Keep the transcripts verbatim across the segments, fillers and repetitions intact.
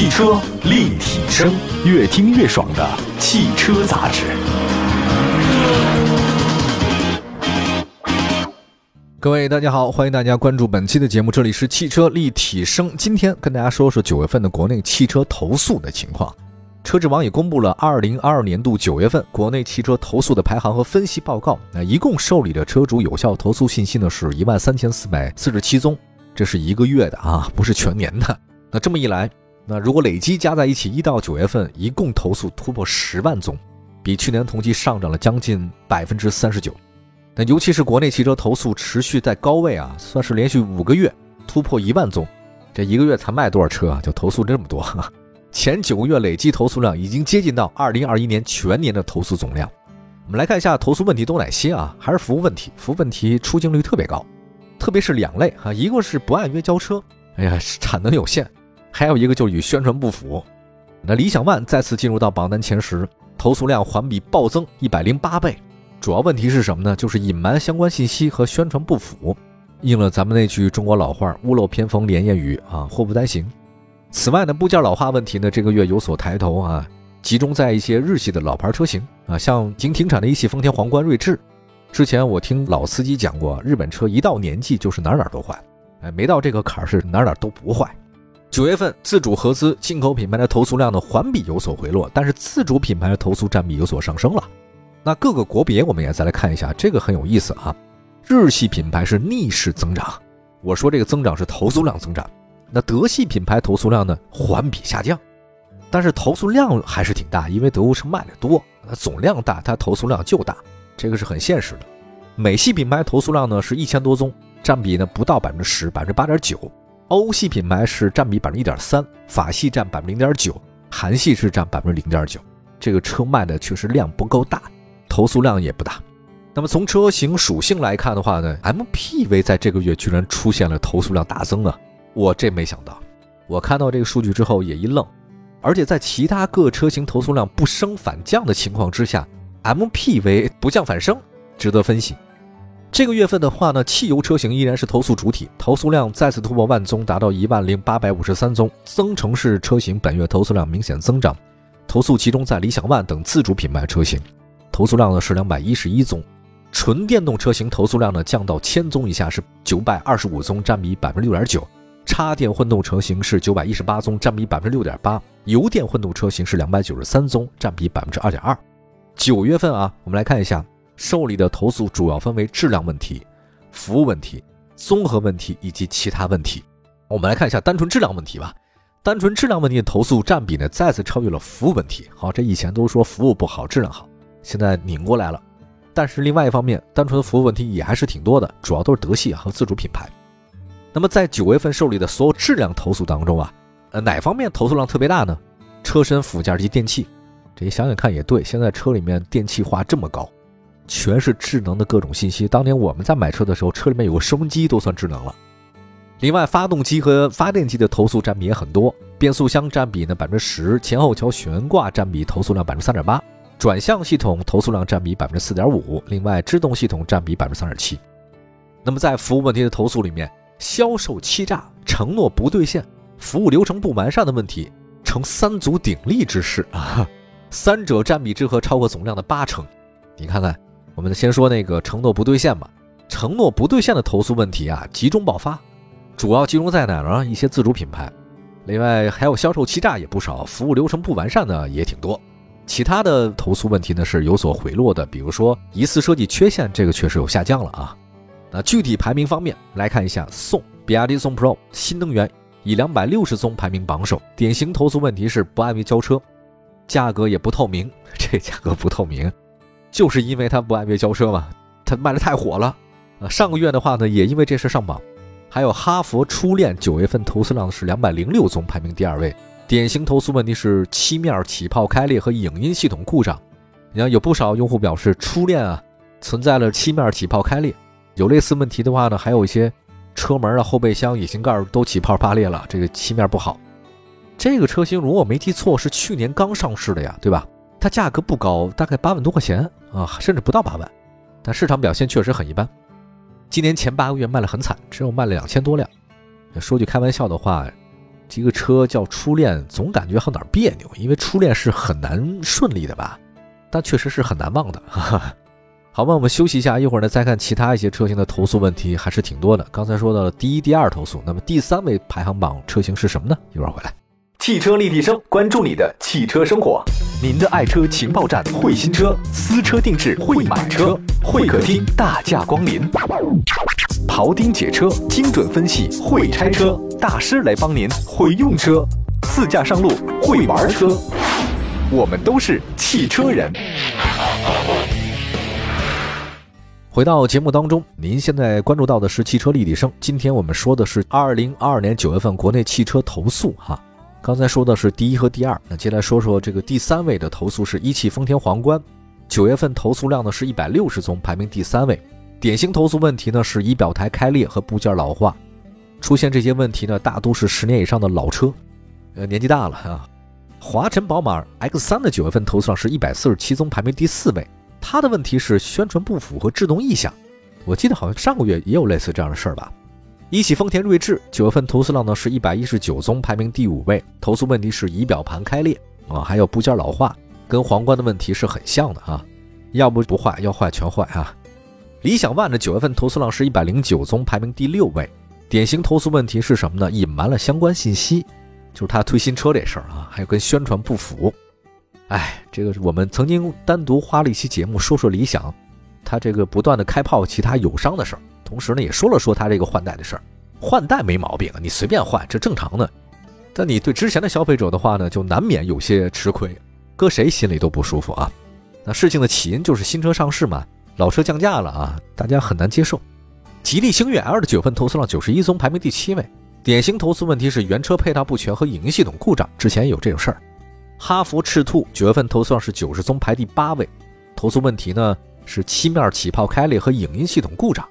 汽车立体声，越听越爽的汽车杂志。各位大家好，欢迎大家关注本期的节目，这里是汽车立体声。今天跟大家说说九月份的国内汽车投诉的情况。车质网也公布了二零二二年度九月份国内汽车投诉的排行和分析报告，那一共受理的车主有效投诉信息呢是一万三千四百四十七宗，这是一个月的啊，不是全年的。那这么一来，那如果累计加在一起，一到九月份一共投诉突破十万宗，比去年同期上涨了将近 百分之三十九。那尤其是国内汽车投诉持续在高位啊，算是连续五个月突破一万宗，这一个月才卖多少车啊，就投诉这么多。前九个月累计投诉量已经接近到二零二一年全年的投诉总量。我们来看一下投诉问题都哪些啊？还是服务问题，服务问题出镜率特别高，特别是两类啊，一个是不按约交车，哎呀，产能有限；还有一个就是与宣传不符。那理想 ONE 再次进入到榜单前十，投诉量环比暴增一百零八倍。主要问题是什么呢？就是隐瞒相关信息和宣传不符，应了咱们那句中国老话，屋漏偏逢连夜雨啊，祸不单行。此外呢，部件老化问题呢，这个月有所抬头啊，集中在一些日系的老牌车型啊，像仅停产的一汽丰田皇冠、锐志。之前我听老司机讲过，日本车一到年纪就是哪哪都坏，哎，没到这个坎儿是哪哪都不坏。九月份自主合资进口品牌的投诉量呢环比有所回落，但是自主品牌的投诉占比有所上升了。那各个国别我们也再来看一下，这个很有意思啊。日系品牌是逆势增长，我说这个增长是投诉量增长。那德系品牌投诉量呢环比下降，但是投诉量还是挺大，因为德国车卖的多，那总量大，它投诉量就大，这个是很现实的。美系品牌投诉量呢是一千多宗，占比呢不到 百分之十， 百分之八点九。欧系品牌是占比 百分之一点三， 法系占 百分之零点九， 韩系是占 百分之零点九。 这个车卖的确实量不够大，投诉量也不大。那么从车型属性来看的话呢， M P V 在这个月居然出现了投诉量大增啊，我这没想到。我看到这个数据之后也一愣，而且在其他各车型投诉量不升反降的情况之下， M P V 不降反升，值得分析。这个月份的话呢，汽油车型依然是投诉主体，投诉量再次突破万宗，达到一万零八百五十三宗。增程式车型本月投诉量明显增长，投诉集中在理想 ONE 等自主品牌车型，投诉量呢是两百一十一宗。纯电动车型投诉量呢降到千宗以下，是九百二十五宗，占比 百分之六点九。 插电混动车型是九百一十八宗，占比 百分之六点八。 油电混动车型是两百九十三宗，占比 百分之二点二。 九月份啊，我们来看一下受理的投诉主要分为质量问题、服务问题、综合问题以及其他问题。我们来看一下单纯质量问题吧。单纯质量问题的投诉占比呢，再次超越了服务问题。好，这以前都说服务不好，质量好，现在拧过来了。但是另外一方面，单纯服务问题也还是挺多的，主要都是德系和自主品牌。那么在九月份受理的所有质量投诉当中啊，呃，哪方面投诉量特别大呢？车身附件及电器。这想想看也对，现在车里面电气化这么高，全是智能的各种信息。当年我们在买车的时候，车里面有个收音机都算智能了。另外，发动机和发电机的投诉占比也很多，变速箱占比呢 百分之十， 前后桥悬挂占比投诉量 百分之三点八， 转向系统投诉量占比 百分之四点五， 另外制动系统占比 百分之三点七。 那么在服务问题的投诉里面，销售欺诈、承诺不兑现、服务流程不完善的问题呈三足鼎立之势啊，三者占比之和超过总量的八成。你看看，我们先说那个承诺不兑现吧。承诺不兑现的投诉问题啊，集中爆发，主要集中在哪呢？一些自主品牌，另外还有销售欺诈也不少，服务流程不完善的也挺多。其他的投诉问题呢是有所回落的，比如说疑似设计缺陷，这个确实有下降了啊。那具体排名方面来看一下，宋、比亚迪宋 Pro、 新能源以两百六十宗排名榜首，典型投诉问题是不按约交车，价格也不透明。这价格不透明，就是因为他不按约交车嘛，他卖得太火了。啊，上个月的话呢，也因为这事上榜。还有哈佛初恋，九月份投诉量是两百零六宗，排名第二位。典型投诉问题是漆面起泡开裂和影音系统故障。你看，有不少用户表示初恋啊存在了漆面起泡开裂。有类似问题的话呢，还有一些车门啊、后备箱、引擎盖都起泡发裂了，这个漆面不好。这个车型如果没记错是去年刚上市的呀，对吧？它价格不高，大概八万多块钱啊，甚至不到八万，但市场表现确实很一般。今年前八个月卖了很惨，只有卖了两千多辆。说句开玩笑的话，这个车叫初恋，总感觉好哪儿别扭，因为初恋是很难顺利的吧，但确实是很难忘的。哈哈。好吧，我们休息一下，一会儿呢再看其他一些车型的投诉问题还是挺多的。刚才说到了第一、第二投诉，那么第三位排行榜车型是什么呢？一会儿回来。汽车立体声，关注你的汽车生活，您的爱车情报站，会新车，私车定制，会买车，会客厅大驾光临，庖丁解车，精准分析，会拆车大师来帮您，会用车，自驾上路，会玩车，我们都是汽车人。回到节目当中，您现在关注到的是汽车立体声，今天我们说的是二零二二年九月份国内汽车投诉哈。刚才说的是第一和第二，那接下来说说这个第三位的投诉是一汽丰田皇冠，九月份投诉量呢是一百六十宗，排名第三位。典型投诉问题呢是仪表台开裂和部件老化，出现这些问题呢大都是十年以上的老车，呃，年纪大了啊。华晨宝马 X 三 的九月份投诉量是一百四十七宗，排名第四位。它的问题是宣传不符和制动异响，我记得好像上个月也有类似这样的事儿吧。一汽丰田锐志九月份投诉量呢是一百一十九宗，排名第五位，投诉问题是仪表盘开裂啊，还有部件老化，跟皇冠的问题是很像的啊，要不不坏，要坏全坏啊。理想ONE的九月份投诉量是一百零九宗，排名第六位，典型投诉问题是什么呢？隐瞒了相关信息，就是他推新车这事儿啊，还有跟宣传不符。哎，这个我们曾经单独花了一期节目说说理想，他这个不断的开炮其他友商的事儿。同时呢，也说了说他这个换代的事儿，换代没毛病，你随便换，这正常的。但你对之前的消费者的话呢，就难免有些吃亏，搁谁心里都不舒服啊。那事情的起因就是新车上市嘛，老车降价了啊，大家很难接受。吉利星越 L 的九份投诉量九十一宗，排名第七位，典型投诉问题是原车配套不全和影音系统故障，之前也有这种事儿。哈弗赤兔九份投诉量是九十宗，排第八位，投诉问题呢是漆面起泡开裂和影音系统故障。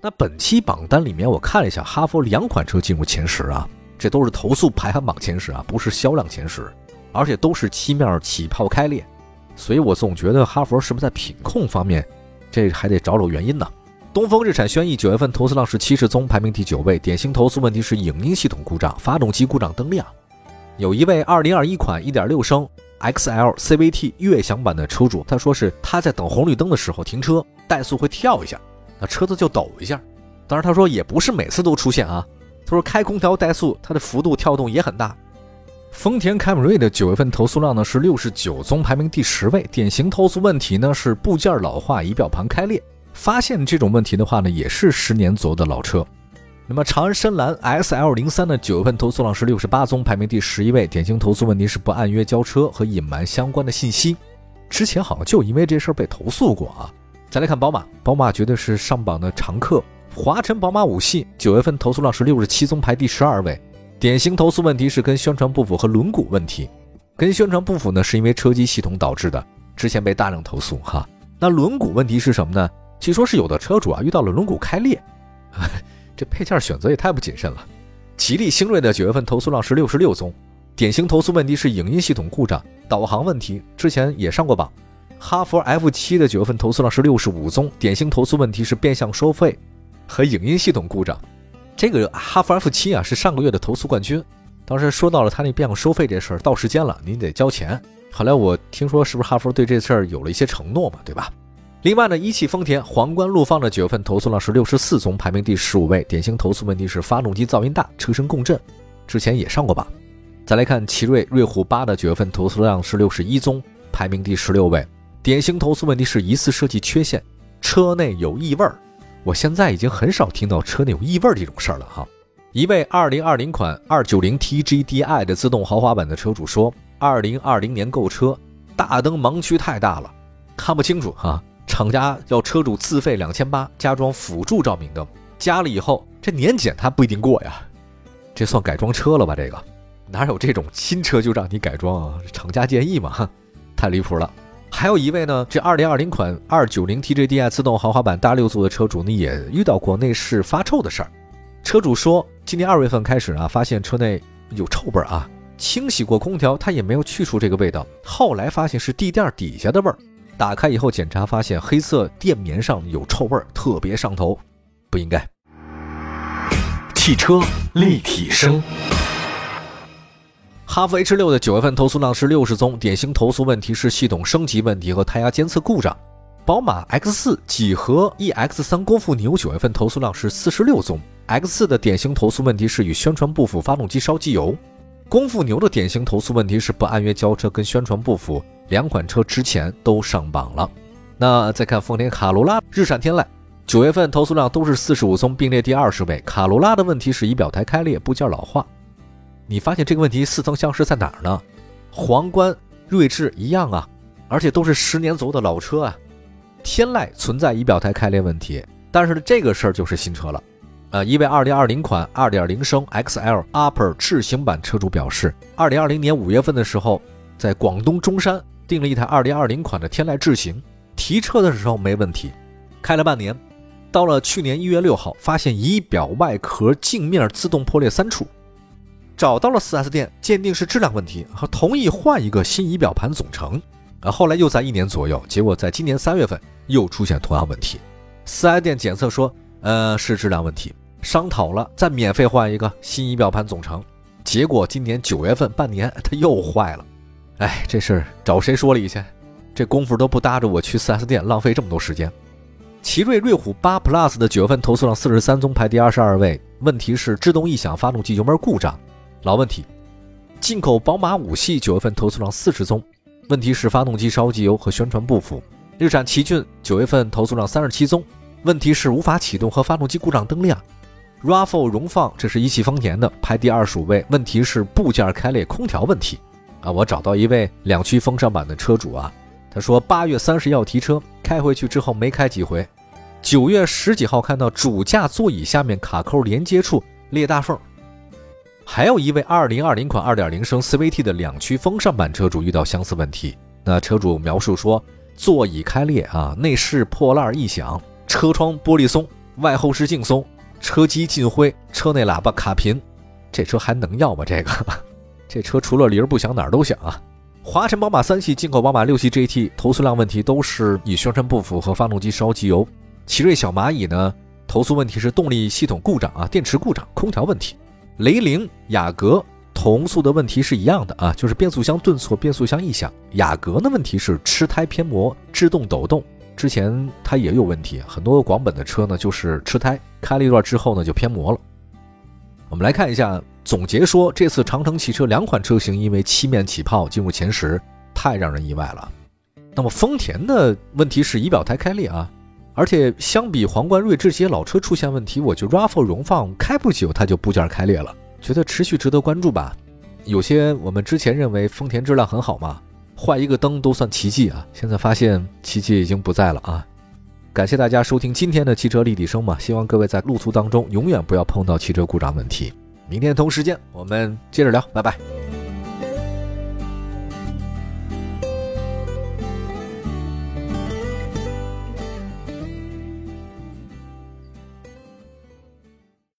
那本期榜单里面我看了一下，哈弗两款车进入前十啊，这都是投诉排行榜前十啊，不是销量前十，而且都是漆面起泡开裂，所以我总觉得哈弗是不是在品控方面这还得找找原因呢。东风日产轩逸九月份投诉量是七十宗，排名第九位，典型投诉问题是影音系统故障，发动机故障灯亮。有一位二零二一款 一点六升 X L C V T 悦享版的车主，他说是他在等红绿灯的时候停车，怠速会跳一下，那车子就抖一下，当然他说也不是每次都出现啊。他说开空调怠速，它的幅度跳动也很大。丰田凯美瑞的九月份投诉量呢是六十九宗，排名第十位，典型投诉问题呢是部件老化、仪表盘开裂。发现这种问题的话呢，也是十年左右的老车。那么长安深蓝 S L 零三 的九月份投诉量是六十八宗，排名第十一位，典型投诉问题是不按约交车和隐瞒相关的信息。之前好像就因为这事儿被投诉过啊。再来看宝马，宝马绝对是上榜的常客。华晨宝马五系九月份投诉量是六十七宗，排第十二位，典型投诉问题是跟宣传不符和轮毂问题。跟宣传不符呢是因为车机系统导致的，之前被大量投诉哈。那轮毂问题是什么呢？据说是有的车主啊遇到了轮毂开裂，这配件选择也太不谨慎了。吉利星瑞的九月份投诉量是六十六宗，典型投诉问题是影音系统故障、导航问题，之前也上过榜。哈佛 F 七 的九月份投诉量是六十五宗，典型投诉问题是变相收费和影音系统故障。这个哈佛 F 七 啊是上个月的投诉冠军，当时说到了他那变相收费这事儿，到时间了您得交钱。后来我听说是不是哈佛对这事儿有了一些承诺嘛，对吧？另外呢，一汽丰田皇冠陆放的九月份投诉量是六十四宗，排名第十五位，典型投诉问题是发动机噪音大、车身共振，之前也上过榜。再来看奇瑞瑞虎八的九月份投诉量是六十一宗，排名第十六位。典型投诉问题是疑似设计缺陷，车内有异味。我现在已经很少听到车内有异味这种事儿了哈。一位二零二零款 二九零 T G D I 的自动豪华版的车主说，二零二零年购车，大灯盲区太大了，看不清楚啊。厂家要车主自费两千八百加装辅助照明灯，加了以后这年检它不一定过呀，这算改装车了吧？这个哪有这种新车就让你改装啊？厂家建议嘛，太离谱了。还有一位呢，这二零二零款 二九零 T J D I 自动豪华版大六座的车主呢，也遇到过内饰发臭的事儿。车主说，今年二月份开始啊，发现车内有臭味啊，清洗过空调，它也没有去除这个味道，后来发现是地垫底下的味儿，打开以后检查发现黑色垫棉上有臭味，特别上头，不应该。汽车立体声。哈弗 H 六 的九月份投诉量是六十宗，典型投诉问题是系统升级问题和胎压监测故障。宝马 X 四 几何 E X 三 郭富牛九月份投诉量是四十六宗， X 四 的典型投诉问题是与宣传不符，发动机烧机油。郭富牛的典型投诉问题是不按约交车跟宣传不符，两款车之前都上榜了。那再看丰田卡罗拉、日产天籁，九月份投诉量都是四十五宗，并列第二十位。卡罗拉的问题是仪表台开裂、部件老化。你发现这个问题似曾相识在哪儿呢？皇冠、锐志一样啊，而且都是十年左右的老车啊。天籁存在仪表台开裂问题，但是这个事儿就是新车了。呃，一位二零二零款 二点零 升 X L Upper 智行版车主表示，二零二零年五月份的时候，在广东中山订了一台二零二零款的天籁智行，提车的时候没问题，开了半年，到了去年一月六号，发现仪表外壳镜面自动破裂三处。找到了 四 S 店，鉴定是质量问题，和同意换一个新仪表盘总成。啊，后来又在一年左右，结果在今年三月份又出现同样问题。四 S 店检测说，呃，是质量问题，商讨了再免费换一个新仪表盘总成。结果今年九月份半年它又坏了。哎，这事儿找谁说理去？这功夫都不搭着我去 四 S 店，浪费这么多时间。奇瑞瑞虎八 Plus 的九月份投诉量四十三宗，排第二十二位，问题是制动异响、发动机油门故障。老问题。进口宝马五系九月份投诉量四十宗，问题是发动机烧机油和宣传不符。日产奇骏九月份投诉量三十七宗，问题是无法启动和发动机故障灯亮。R A V 四 荣放，这是一汽丰田的，排第二十五位，问题是部件开裂、空调问题。啊，我找到一位两驱风尚版的车主啊，他说八月三十要提车，开回去之后没开几回，九月十几号看到主驾座椅下面卡扣连接处裂大缝。还有一位二零二零款 二点零 升 C V T 的两驱风尚版车主遇到相似问题。那车主描述说，座椅开裂啊，内饰破烂异响，车窗玻璃松，外后视镜松，车机进灰，车内喇叭卡频。这车还能要吗？这个这车除了铃不响哪儿都响啊。华晨宝马三系、进口宝马六系 G T 投诉量问题都是与宣传不符和发动机烧机油。奇瑞小蚂蚁呢，投诉问题是动力系统故障啊，电池故障、空调问题。雷凌、雅阁同速的问题是一样的啊，就是变速箱顿挫、变速箱异响。雅阁的问题是吃胎偏磨、制动抖动，之前它也有问题，很多广本的车呢就是吃胎，开了一段之后呢就偏磨了。我们来看一下总结说，这次长城汽车两款车型因为漆面起泡进入前十，太让人意外了。那么丰田的问题是仪表台开裂啊。而且相比皇冠、锐志这些老车出现问题，我觉得 R A V 四 荣放开不久它就部件开裂了，觉得持续值得关注吧。有些我们之前认为丰田质量很好嘛，坏一个灯都算奇迹啊，现在发现奇迹已经不在了啊。感谢大家收听今天的汽车立体声嘛，希望各位在路途当中永远不要碰到汽车故障问题。明天同时间我们接着聊，拜拜。